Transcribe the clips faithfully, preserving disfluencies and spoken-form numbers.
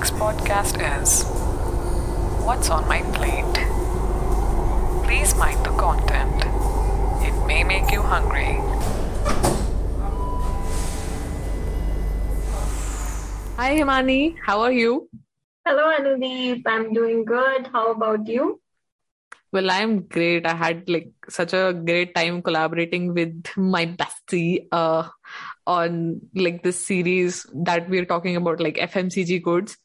next podcast is What's on My Plate? Please mind the content. It may make you hungry. Hi Himani, how are you? Hello Anudeep, I'm doing good. How about you? Well, I'm great. I had like such a great time collaborating with my bestie uh, on like this series that we're talking about, like F M C G goods.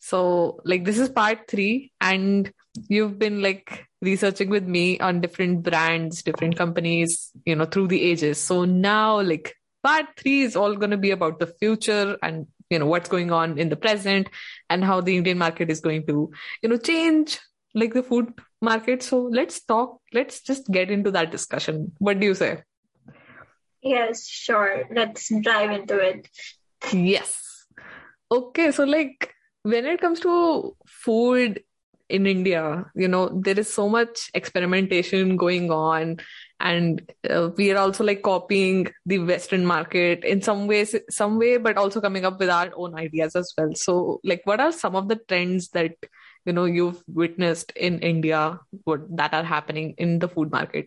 So like this is part three and you've been like researching with me on different brands, different companies, you know, through the ages. So now like part three is all going to be about the future and, you know, what's going on in the present and how the Indian market is going to, you know, change like the food market. So let's talk, let's just get into that discussion. What do you say? Yes, sure. Let's dive into it. Yes. Okay. So like when it comes to food in India, you know, there is so much experimentation going on and uh, we are also like copying the Western market in some ways, some way, but also coming up with our own ideas as well. So like, what are some of the trends that, you know, you've witnessed in India what, that are happening in the food market?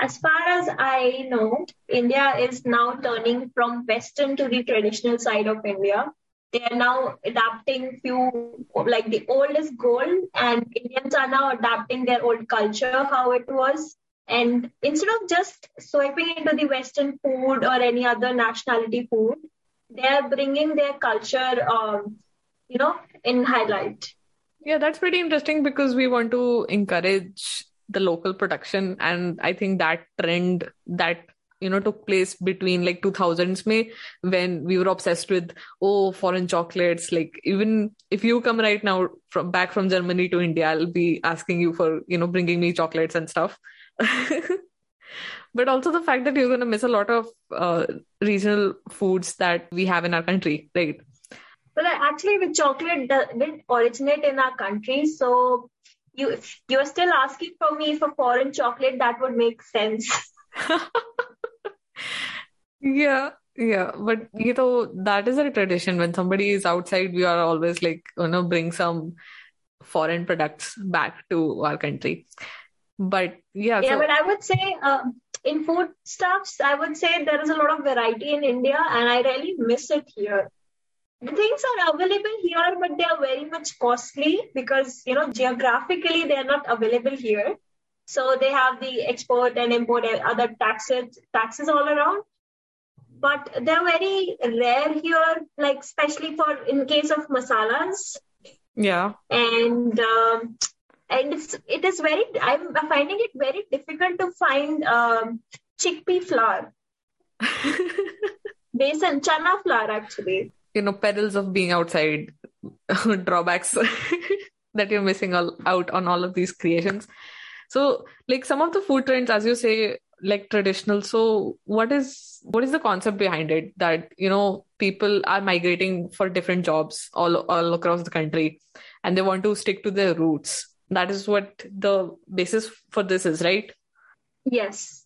As far as I know, India is now turning from Western to the traditional side of India. They are now adapting few, like the old is gold and Indians are now adapting their old culture, how it was. And instead of just swiping into the Western food or any other nationality food, they are bringing their culture, um, you know, in highlight. Yeah, that's pretty interesting because we want to encourage the local production. And I think that trend that, you know, took place between like two thousands May when we were obsessed with, oh, foreign chocolates. Like even if you come right now from back from Germany to India, I'll be asking you for, you know, bringing me chocolates and stuff. But also the fact that you're going to miss a lot of uh, regional foods that we have in our country, right? Well, actually, the chocolate didn't originate in our country. So you, if you're still asking for me for foreign chocolate, that would make sense. Yeah, yeah. But, you know, that is a tradition. When somebody is outside, we are always like, you know, bring some foreign products back to our country. But yeah. Yeah, so... but I would say uh, in foodstuffs, I would say there is a lot of variety in India and I really miss it here. The things are available here, but they are very much costly because, you know, geographically, they are not available here. So they have the export and import and other taxes, taxes all around. But they're very rare here, like especially for in case of masalas. Yeah. And um, and it's, it is very, I'm finding it very difficult to find um, chickpea flour. Besan, chana flour actually. You know, perils of being outside, drawbacks that you're missing all, out on all of these creations. So like some of the food trends, as you say, like traditional. So what is, what is the concept behind it that, you know, people are migrating for different jobs all, all across the country and they want to stick to their roots. That is what the basis for this is, right? Yes.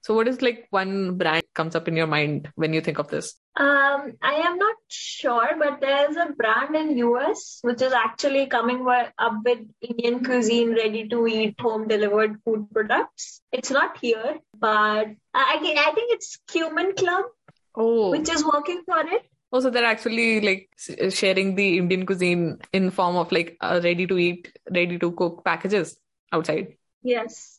So what is like one brand comes up in your mind when you think of this? Um, I am not sure, but there's a brand in U S which is actually coming up with Indian cuisine, ready-to-eat, home-delivered food products. It's not here, but I, I think it's Cumin Club, oh, which is working for it. Oh, so they're actually like sharing the Indian cuisine in form of like uh, ready-to-eat, ready-to-cook packages outside. Yes.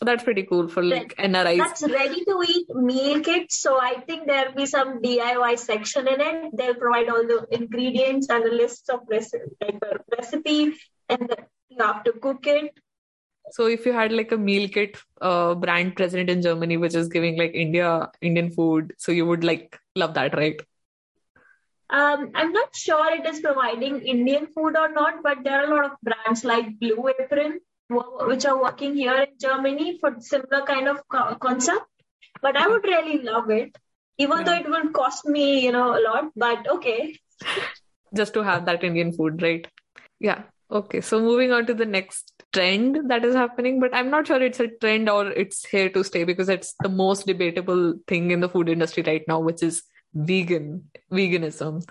That's pretty cool for like N R Is. That's ready to eat meal kits. So I think there'll be some D I Y section in it. They'll provide all the ingredients and the list of recipe and the, you have to cook it. So if you had like a meal kit uh, brand present in Germany, which is giving like India, Indian food. So you would like love that, right? Um, I'm not sure it is providing Indian food or not, but there are a lot of brands like Blue Apron, which are working here in Germany for similar kind of co- concept, but I would really love it, even yeah. though it will cost me, you know, a lot, but okay. Just to have that Indian food, right? Yeah. Okay. So moving on to the next trend that is happening, but I'm not sure it's a trend or it's here to stay because it's the most debatable thing in the food industry right now, which is vegan, veganism.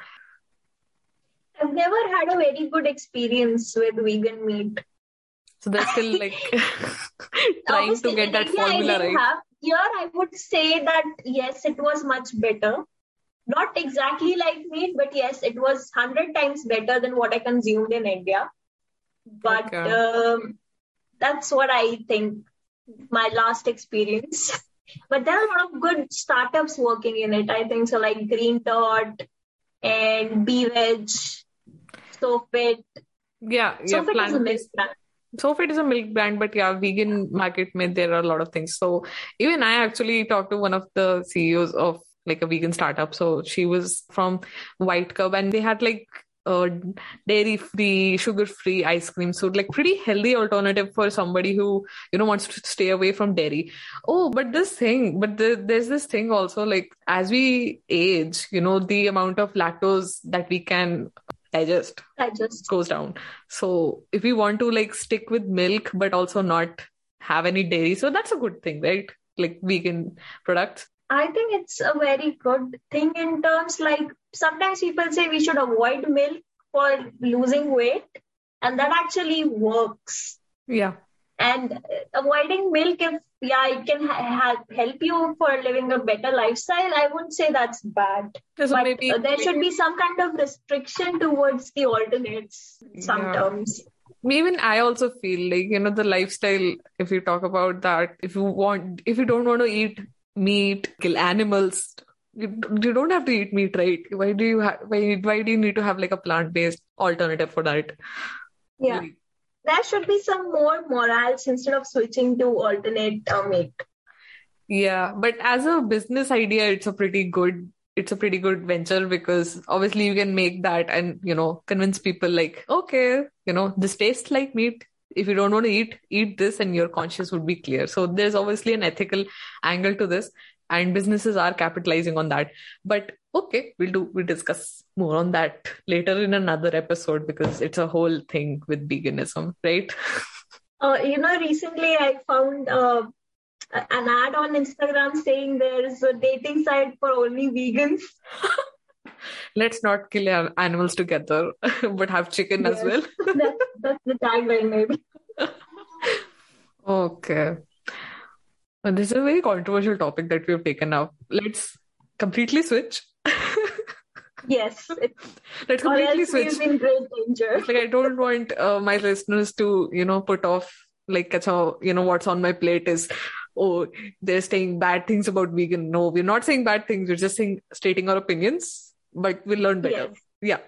I've never had a very good experience with vegan meat. So they're still like trying Obviously, to get that formula I right. Have. Here I would say that yes, it was much better. Not exactly like meat, but yes, it was one hundred times better than what I consumed in India. But okay. um, that's what I think, my last experience. But there are a lot of good startups working in it, I think. So like Green Tot and BeVeg, Sofit. Yeah, yeah. Sofit plant- is a milk brand. Sofit is a milk brand, but yeah, vegan market, mein, there are a lot of things. So even I actually talked to one of the C E Os of like a vegan startup. So she was from WhiteCub and they had like uh, dairy-free, sugar-free ice cream. So like pretty healthy alternative for somebody who, you know, wants to stay away from dairy. Oh, but this thing, but the, there's this thing also, like as we age, you know, the amount of lactose that we can digest, digest. goes down. So if we want to like stick with milk, but also not have any dairy. So that's a good thing, right? Like vegan products. I think it's a very good thing in terms like sometimes people say we should avoid milk for losing weight, and that actually works. Yeah. And avoiding milk, if yeah, it can ha- help you for living a better lifestyle, I wouldn't say that's bad. So but maybe, there maybe... should be some kind of restriction towards the alternates sometimes. Yeah. Even I also feel like, you know, the lifestyle, if you talk about that, if you want, if you don't want to eat meat, kill animals, you, you don't have to eat meat, right? Why do you have why, why do you need to have like a plant-based alternative for that? Yeah, like, there should be some more morals instead of switching to alternate uh, meat. Yeah, but as a business idea, it's a pretty good it's a pretty good venture, because obviously you can make that and, you know, convince people like, okay, you know, this tastes like meat. If you don't want to eat, eat this and your conscience would be clear. So there's obviously an ethical angle to this and businesses are capitalizing on that. But okay, we'll do, we'll discuss more on that later in another episode, because it's a whole thing with veganism, right? Uh, you know, recently I found uh, an ad on Instagram saying there's a dating site for only vegans. Let's not kill our animals together, but have chicken yes, as well. that, that's the tagline, maybe. Okay. Well, this is a very controversial topic that we've taken up. Let's completely switch. Yes. Let's completely switch. In great danger. Like, I don't want uh, my listeners to, you know, put off, like, that's how, you know, what's on my plate is... oh, they're saying bad things about vegan. No, we're not saying bad things. We're just saying stating our opinions, but we'll learn better. Yes.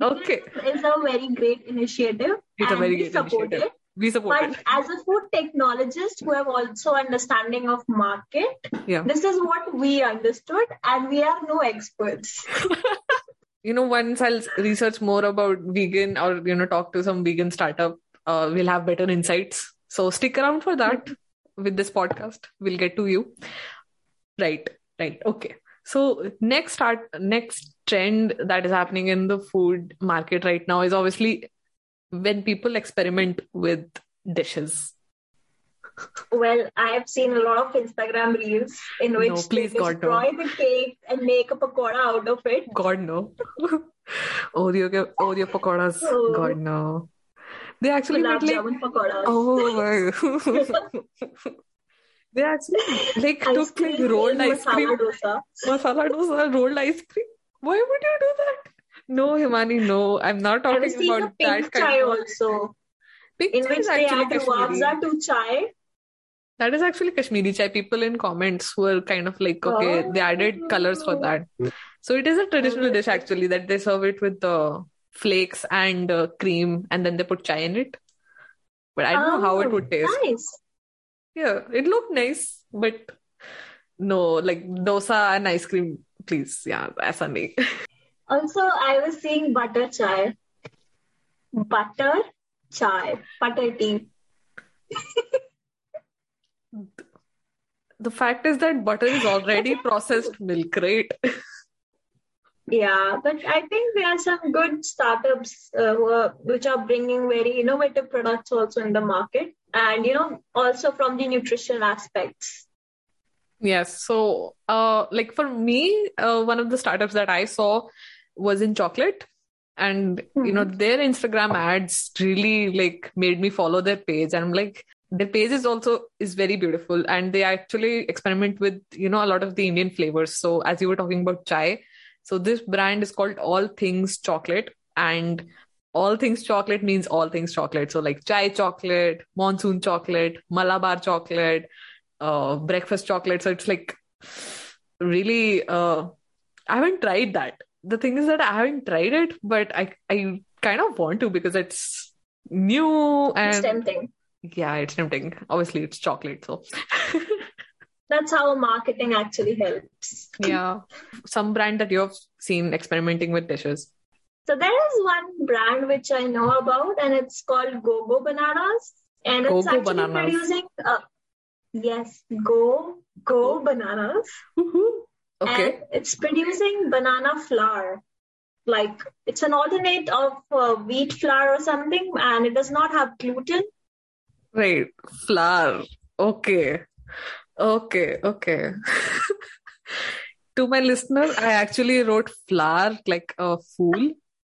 Yeah. Okay. It's a very great initiative. It's a very great support initiative. It. We support but it. But as a food technologist who have also understanding of market, yeah. This is what we understood and we are no experts. You know, once I'll research more about vegan or, you know, talk to some vegan startup, uh, we'll have better insights. So stick around for that. With this podcast, we'll get to you. Right, right. Okay. So next start, next trend that is happening in the food market right now is obviously when people experiment with dishes. Well, I have seen a lot of Instagram reels in which no, please, they God, destroy no. the cake and make a pakoda out of it. God, no. Oreo, Oreo pakodas. Oh. God, no. They actually made like, oh my. They actually like took like rolled ice cream, masala dosa. masala dosa, rolled ice cream. Why would you do that? No, Himani, no. I'm not talking I've about a pink that kind of. Also. Pink in chai which they add wabza to chai. That is actually Kashmiri chai. People in comments were kind of like, okay, oh. They added colors for that. So it is a traditional oh. dish actually that they serve it with the. Flakes and uh, cream, and then they put chai in it. But I don't oh, know how it would taste. Nice. Yeah, it looked nice, but no, like dosa and ice cream, please. Yeah, asani. Also, I was seeing butter chai. Butter chai. Butter tea. The fact is that butter is already processed milk, right? Yeah, but I think there are some good startups uh, who are, which are bringing very innovative products also in the market, and you know, also from the nutrition aspects. Yes, so uh, like for me, uh, one of the startups that I saw was in chocolate. And, mm-hmm. you know, their Instagram ads really like made me follow their page. And I'm like, their page is also is very beautiful. And they actually experiment with, you know, a lot of the Indian flavors. So as you were talking about chai, so this brand is called All Things Chocolate, and All Things Chocolate means all things chocolate. So like chai chocolate, monsoon chocolate, Malabar chocolate, uh, breakfast chocolate. So it's like really, uh, I haven't tried that. The thing is that I haven't tried it, but I I kind of want to because it's new and... It's tempting. Yeah, it's tempting. Obviously, it's chocolate, so... That's how marketing actually helps. Yeah. Some brand that you've seen experimenting with dishes. So there is one brand which I know about, and it's called Go Go Bananas. And it's Go actually Bananas. producing... Uh, yes, Go Go Bananas. Woohoo. Okay. And it's producing banana flour. Like, it's an alternate of uh, wheat flour or something, and it does not have gluten. Right. Flour. Okay. Okay. Okay. To my listener, I actually wrote flour like a fool.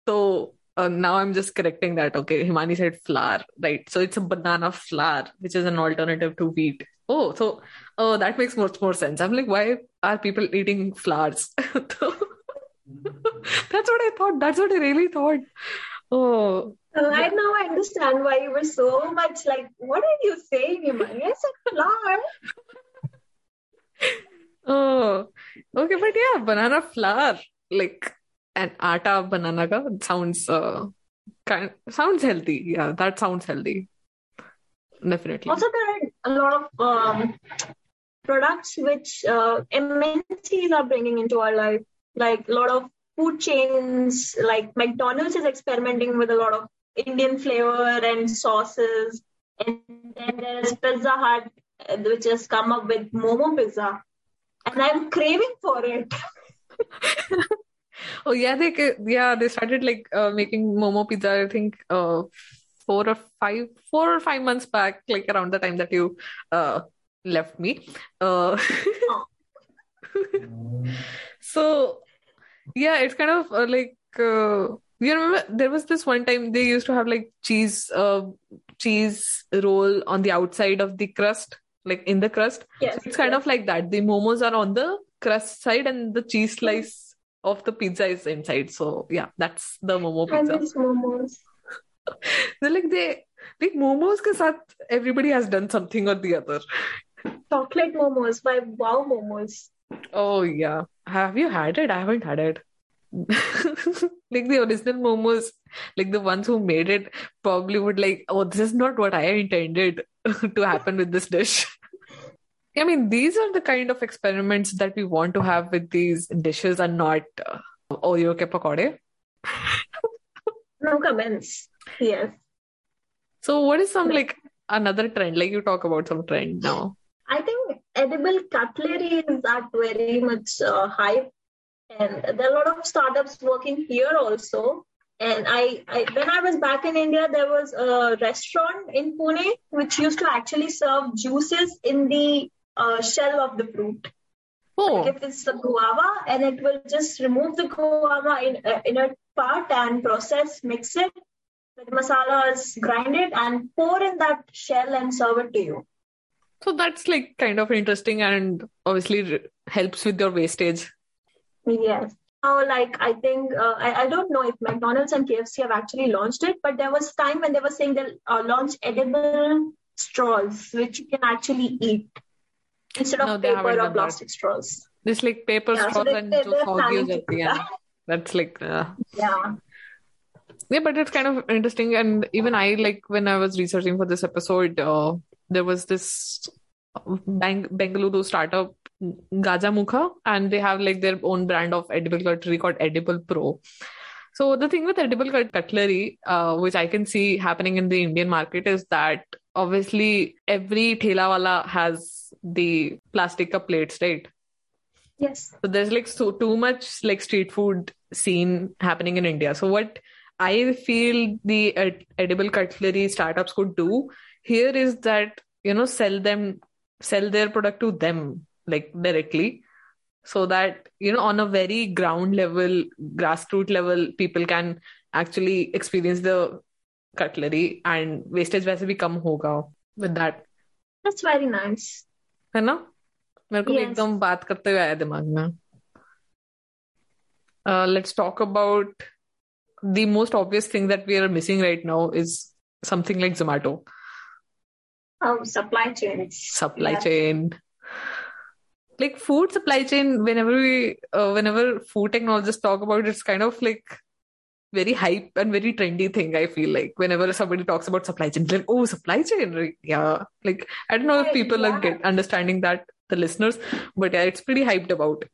So uh, now I'm just correcting that. Okay. Himani said flour. Right. So it's a banana flour, which is an alternative to wheat. Oh, so oh, that makes much more sense. I'm like, why are people eating flowers? That's what I thought. That's what I really thought. Oh, right now I understand why you were so much like, what are you saying, Imani? I said flower. Oh, okay, but yeah, banana flour, like an atta banana ka sounds uh, kind of, sounds healthy. Yeah, that sounds healthy. Definitely. Also, there are a lot of um, products which uh, M N Cs are bringing into our life. Like a lot of food chains, like McDonald's is experimenting with a lot of Indian flavor and sauces. And then there's Pizza Hut, which has come up with Momo Pizza. And I'm craving for it. Oh, yeah. They yeah they started like uh, making Momo Pizza, I think, uh, Four or five, four or five months back, like around the time that you uh, left me. Uh, so, yeah, it's kind of uh, like uh, you remember there was this one time they used to have like cheese, uh, cheese roll on the outside of the crust, like in the crust. Yes, so it's kind yes. of like that. The momos are on the crust side, and the cheese slice of the pizza is inside. So yeah, that's the momo pizza. And these momos. They're like they like momos ke saath, everybody has done something or the other. Chocolate momos by Wow Momos. Oh yeah. Have you had it? I haven't had it. Like the original momos, like the ones who made it probably would like, oh, this is not what I intended to happen with this dish. I mean, these are the kind of experiments that we want to have with these dishes and not uh, Oreo ke pakode. No comments. Yes. So what is some like another trend? Like you talk about some trend now. I think edible cutlery is at very much uh, hype, and there are a lot of startups working here also. And I, I, when I was back in India, there was a restaurant in Pune which used to actually serve juices in the uh, shell of the fruit. Oh. Like if it's the guava, and it will just remove the guava in uh, in a part and process, mix it. The masalas, grind it and pour in that shell and serve it to you. So that's like kind of interesting and obviously r- helps with your wastage. Yes. Now, like I think, uh, I, I don't know if McDonald's and K F C have actually launched it, but there was time when they were saying they'll uh, launch edible straws, which you can actually eat instead no, of paper or plastic that. straws. This like paper yeah, straws so and they're, they're soggy at the end. That's like... Uh... Yeah. Yeah, but it's kind of interesting. And even I, like, when I was researching for this episode, uh, there was this Bang- Bengaluru startup, Gajamukha, and they have, like, their own brand of edible cutlery called EdiblePRO. So the thing with edible cutlery, uh, which I can see happening in the Indian market, is that obviously every thelawala has the plastic cup plates, right? Yes. So there's, like, so too much, like, street food scene happening in India. So what... I feel the ed- edible cutlery startups could do here is that, you know, sell them, sell their product to them like directly so that, you know, on a very ground level, grassroots level, people can actually experience the cutlery and wastage वैसे भी कम होगा with that. That's very nice. है ना? मेरे को एकदम बात करते हुए आया दिमाग में. Uh, let's talk about the most obvious thing that we are missing right now is something like Zomato. Oh, supply chain. Supply yeah. chain. Like food supply chain, whenever we, uh, whenever food technologists talk about it, it's kind of like very hype and very trendy thing, I feel like. Whenever somebody talks about supply chain, like, oh, supply chain, yeah. Like, I don't know if people yeah. are get, understanding that, the listeners, but yeah, it's pretty hyped about.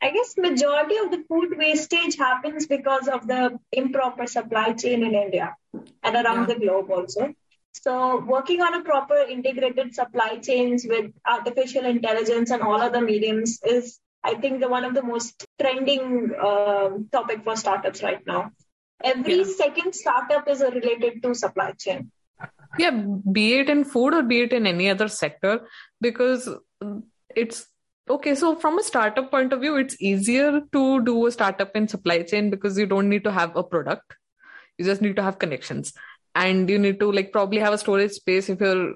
I guess majority of the food wastage happens because of the improper supply chain in India and around yeah. the globe also. So working on a proper integrated supply chains with artificial intelligence and all other mediums is, I think, the one of the most trending uh, topic for startups right now. Every yeah. second startup is related to supply chain. Yeah, be it in food or be it in any other sector, because it's okay. So from a startup point of view, it's easier to do a startup in supply chain because you don't need to have a product. You just need to have connections. And you need to like probably have a storage space if you're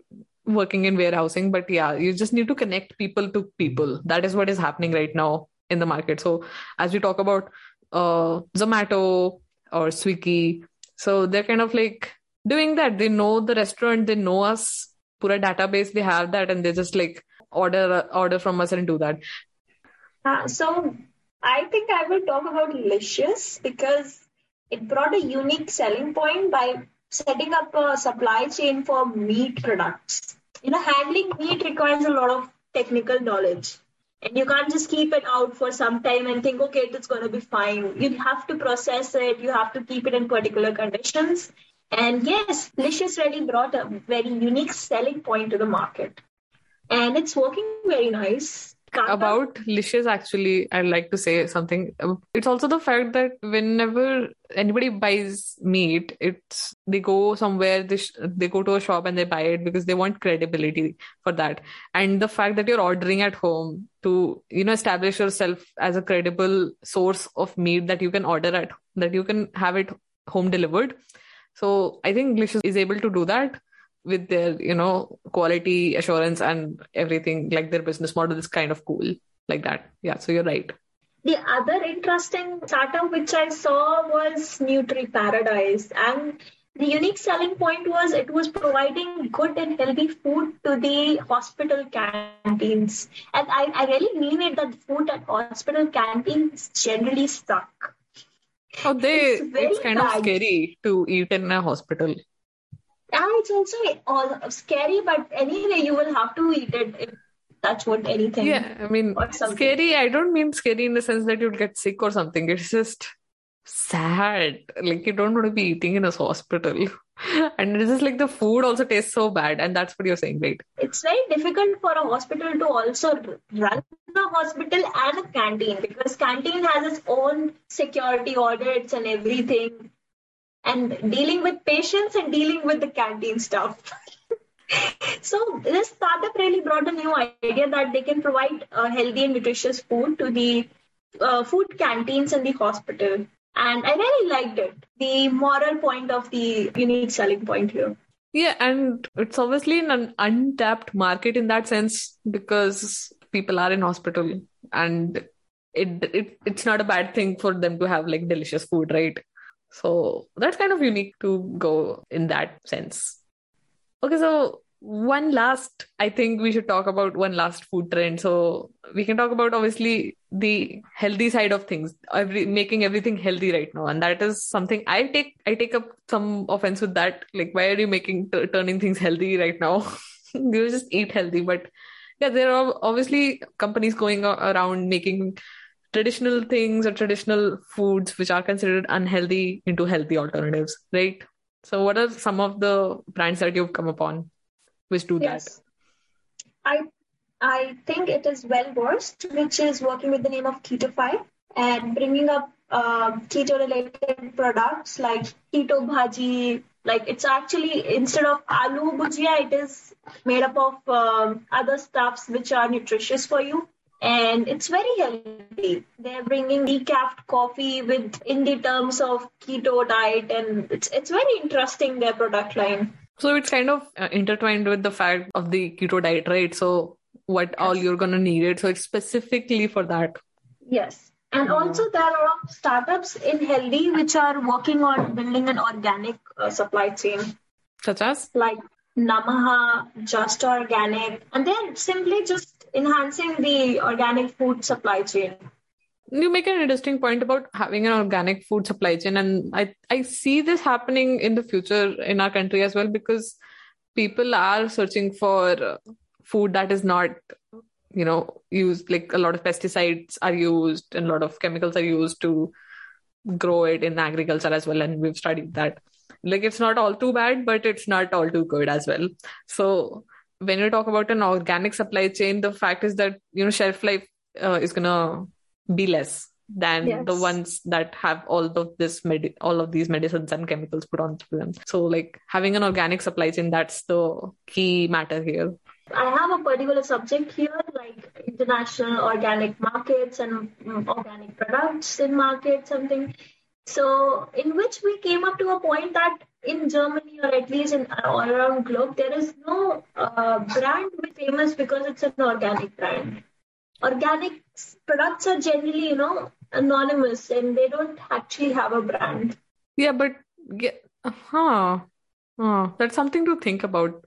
working in warehousing. But yeah, you just need to connect people to people. That is what is happening right now in the market. So as we talk about uh, Zomato or Swiggy, so they're kind of like doing that. They know the restaurant, they know us, pura database, they have that. And they just like order, order from us and do that. Uh, so I think I will talk about Licious because it brought a unique selling point by setting up a supply chain for meat products. You know, handling meat requires a lot of technical knowledge. And you can't just keep it out for some time and think, okay, it's going to be fine. You have to process it. You have to keep it in particular conditions. And yes, Licious really brought a very unique selling point to the market. And it's working very nice. Kata. About Licious, actually, I'd like to say something. It's also the fact that whenever anybody buys meat, it's they go somewhere, they, sh- they go to a shop and they buy it because they want credibility for that. And the fact that you're ordering at home to, you know, establish yourself as a credible source of meat that you can order at, that you can have it home delivered. So I think Licious is able to do that with their, you know, quality assurance and everything. Like their business model is kind of cool like that. Yeah, so you're right. The other interesting startup which I saw was Nutri Paradise. And the unique selling point was it was providing good and healthy food to the hospital canteens. And I, I really mean it that food at hospital canteens generally suck. Oh, they, it's, it's kind bad. Of scary to eat in a hospital. Yeah, it's also scary, but anyway, you will have to eat it if that's what anything. Yeah, I mean, scary, I don't mean scary in the sense that you'd get sick or something. It's just sad. Like, you don't want to be eating in a hospital. And it's just like the food also tastes so bad. And that's what you're saying, right? It's very difficult for a hospital to also run the hospital and a canteen because canteen has its own security audits and everything. And dealing with patients and dealing with the canteen stuff. So this startup really brought a new idea that they can provide uh, healthy and nutritious food to the uh, food canteens in the hospital. And I really liked it. The moral point of the unique selling point here. Yeah, and it's obviously an untapped market in that sense because people are in hospital and it, it it's not a bad thing for them to have like delicious food, right? So that's kind of unique to go in that sense. Okay, so one last, I think we should talk about one last food trend. So we can talk about obviously the healthy side of things, every, making everything healthy right now. And that is something I take, I take up some offense with that. Like, why are you making, t- turning things healthy right now? You just eat healthy. But yeah, there are obviously companies going around making traditional things or traditional foods which are considered unhealthy into healthy alternatives, right? So what are some of the brands that you've come upon which do yes. that? I I think it is Well Versed, which is working with the name of Ketofi and bringing up uh, keto-related products like keto bhaji. Like it's actually, instead of aloo bhujia, it is made up of um, other stuffs which are nutritious for you. and it's very healthy. They're bringing decaf coffee with in the terms of keto diet, and it's it's very interesting, their product line. So it's kind of intertwined with the fact of the keto diet, right? So what yes. all you're going to need it. So it's specifically for that. Yes. And also there are a lot of startups in healthy which are working on building an organic uh, supply chain. Such as? Like Namaha, Just Organic. And they're simply just enhancing the organic food supply chain. You make an interesting point about having an organic food supply chain. And I, I see this happening in the future in our country as well, because people are searching for food that is not, you know, used, like a lot of pesticides are used and a lot of chemicals are used to grow it in agriculture as well. And we've studied that. Like, it's not all too bad, but it's not all too good as well. So when you talk about an organic supply chain, the fact is that, you know, shelf life uh, is going to be less than yes. the ones that have all of this, med- all of these medicines and chemicals put on to them. So like having an organic supply chain, that's the key matter here. I have a particular subject here, like international organic markets and organic products in market, something. So in which we came up to a point that in Germany, or at least in all around globe, there is no uh, brand which is famous because it's an organic brand. Organic products are generally, you know, anonymous and they don't actually have a brand. Yeah, but yeah, huh. Oh, that's something to think about,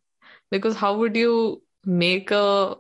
because how would you make a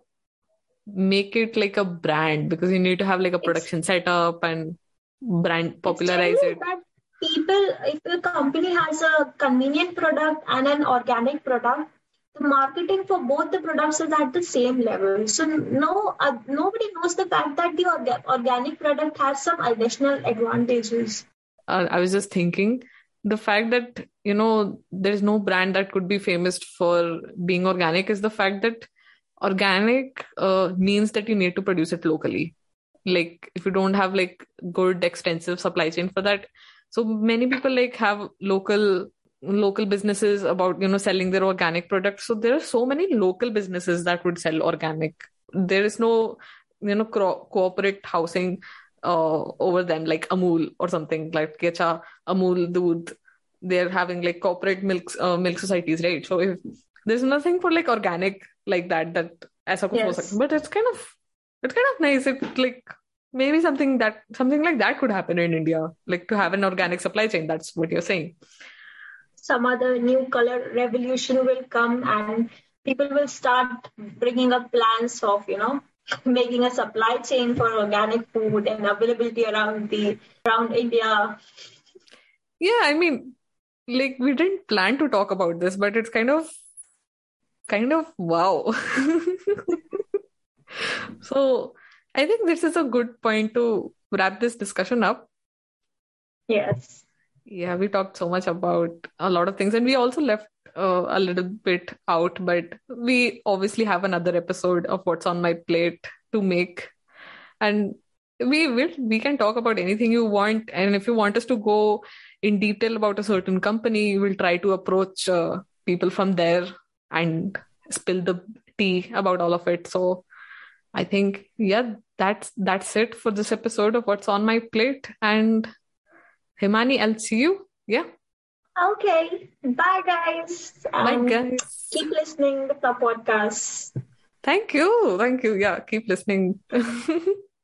make it like a brand, because you need to have like a production it's, setup and brand popularize it. That people, if a company has a convenient product and an organic product, the marketing for both the products is at the same level. So no, uh, nobody knows the fact that the orga- organic product has some additional advantages. Uh, I was just thinking, the fact that, you know, there's no brand that could be famous for being organic is the fact that organic uh, means that you need to produce it locally. Like if you don't have like good extensive supply chain for that. So many people like have local, local businesses about, you know, selling their organic products. So there are so many local businesses that would sell organic. There is no, you know, co- corporate housing Uh, over them, like Amul or something, like Kacha Amul Doodh. They're having like corporate milk uh, milk societies, right? So if there's nothing for like organic like that, that aisa kuch yes. ho sakta, but it's kind of it's kind of nice. It like maybe something that something like that could happen in India, like to have an organic supply chain. That's what you're saying. Some other new color revolution will come, and people will start bringing up plans of, you know, making a supply chain for organic food and availability around the around India. Yeah, I mean, like we didn't plan to talk about this, but it's kind of kind of wow. So I think this is a good point to wrap this discussion up. Yes. Yeah, we talked so much about a lot of things, and we also left Uh, a little bit out, but we obviously have another episode of What's on My Plate to make, and we will we can talk about anything you want. And if you want us to go in detail about a certain company, we'll try to approach uh, people from there and spill the tea about all of it. So I think yeah that's that's it for this episode of What's on My Plate. And Himani, I'll see you. yeah Okay. Bye, guys. Um, Bye, guys. Keep listening to the podcast. Thank you. Thank you. Yeah, keep listening.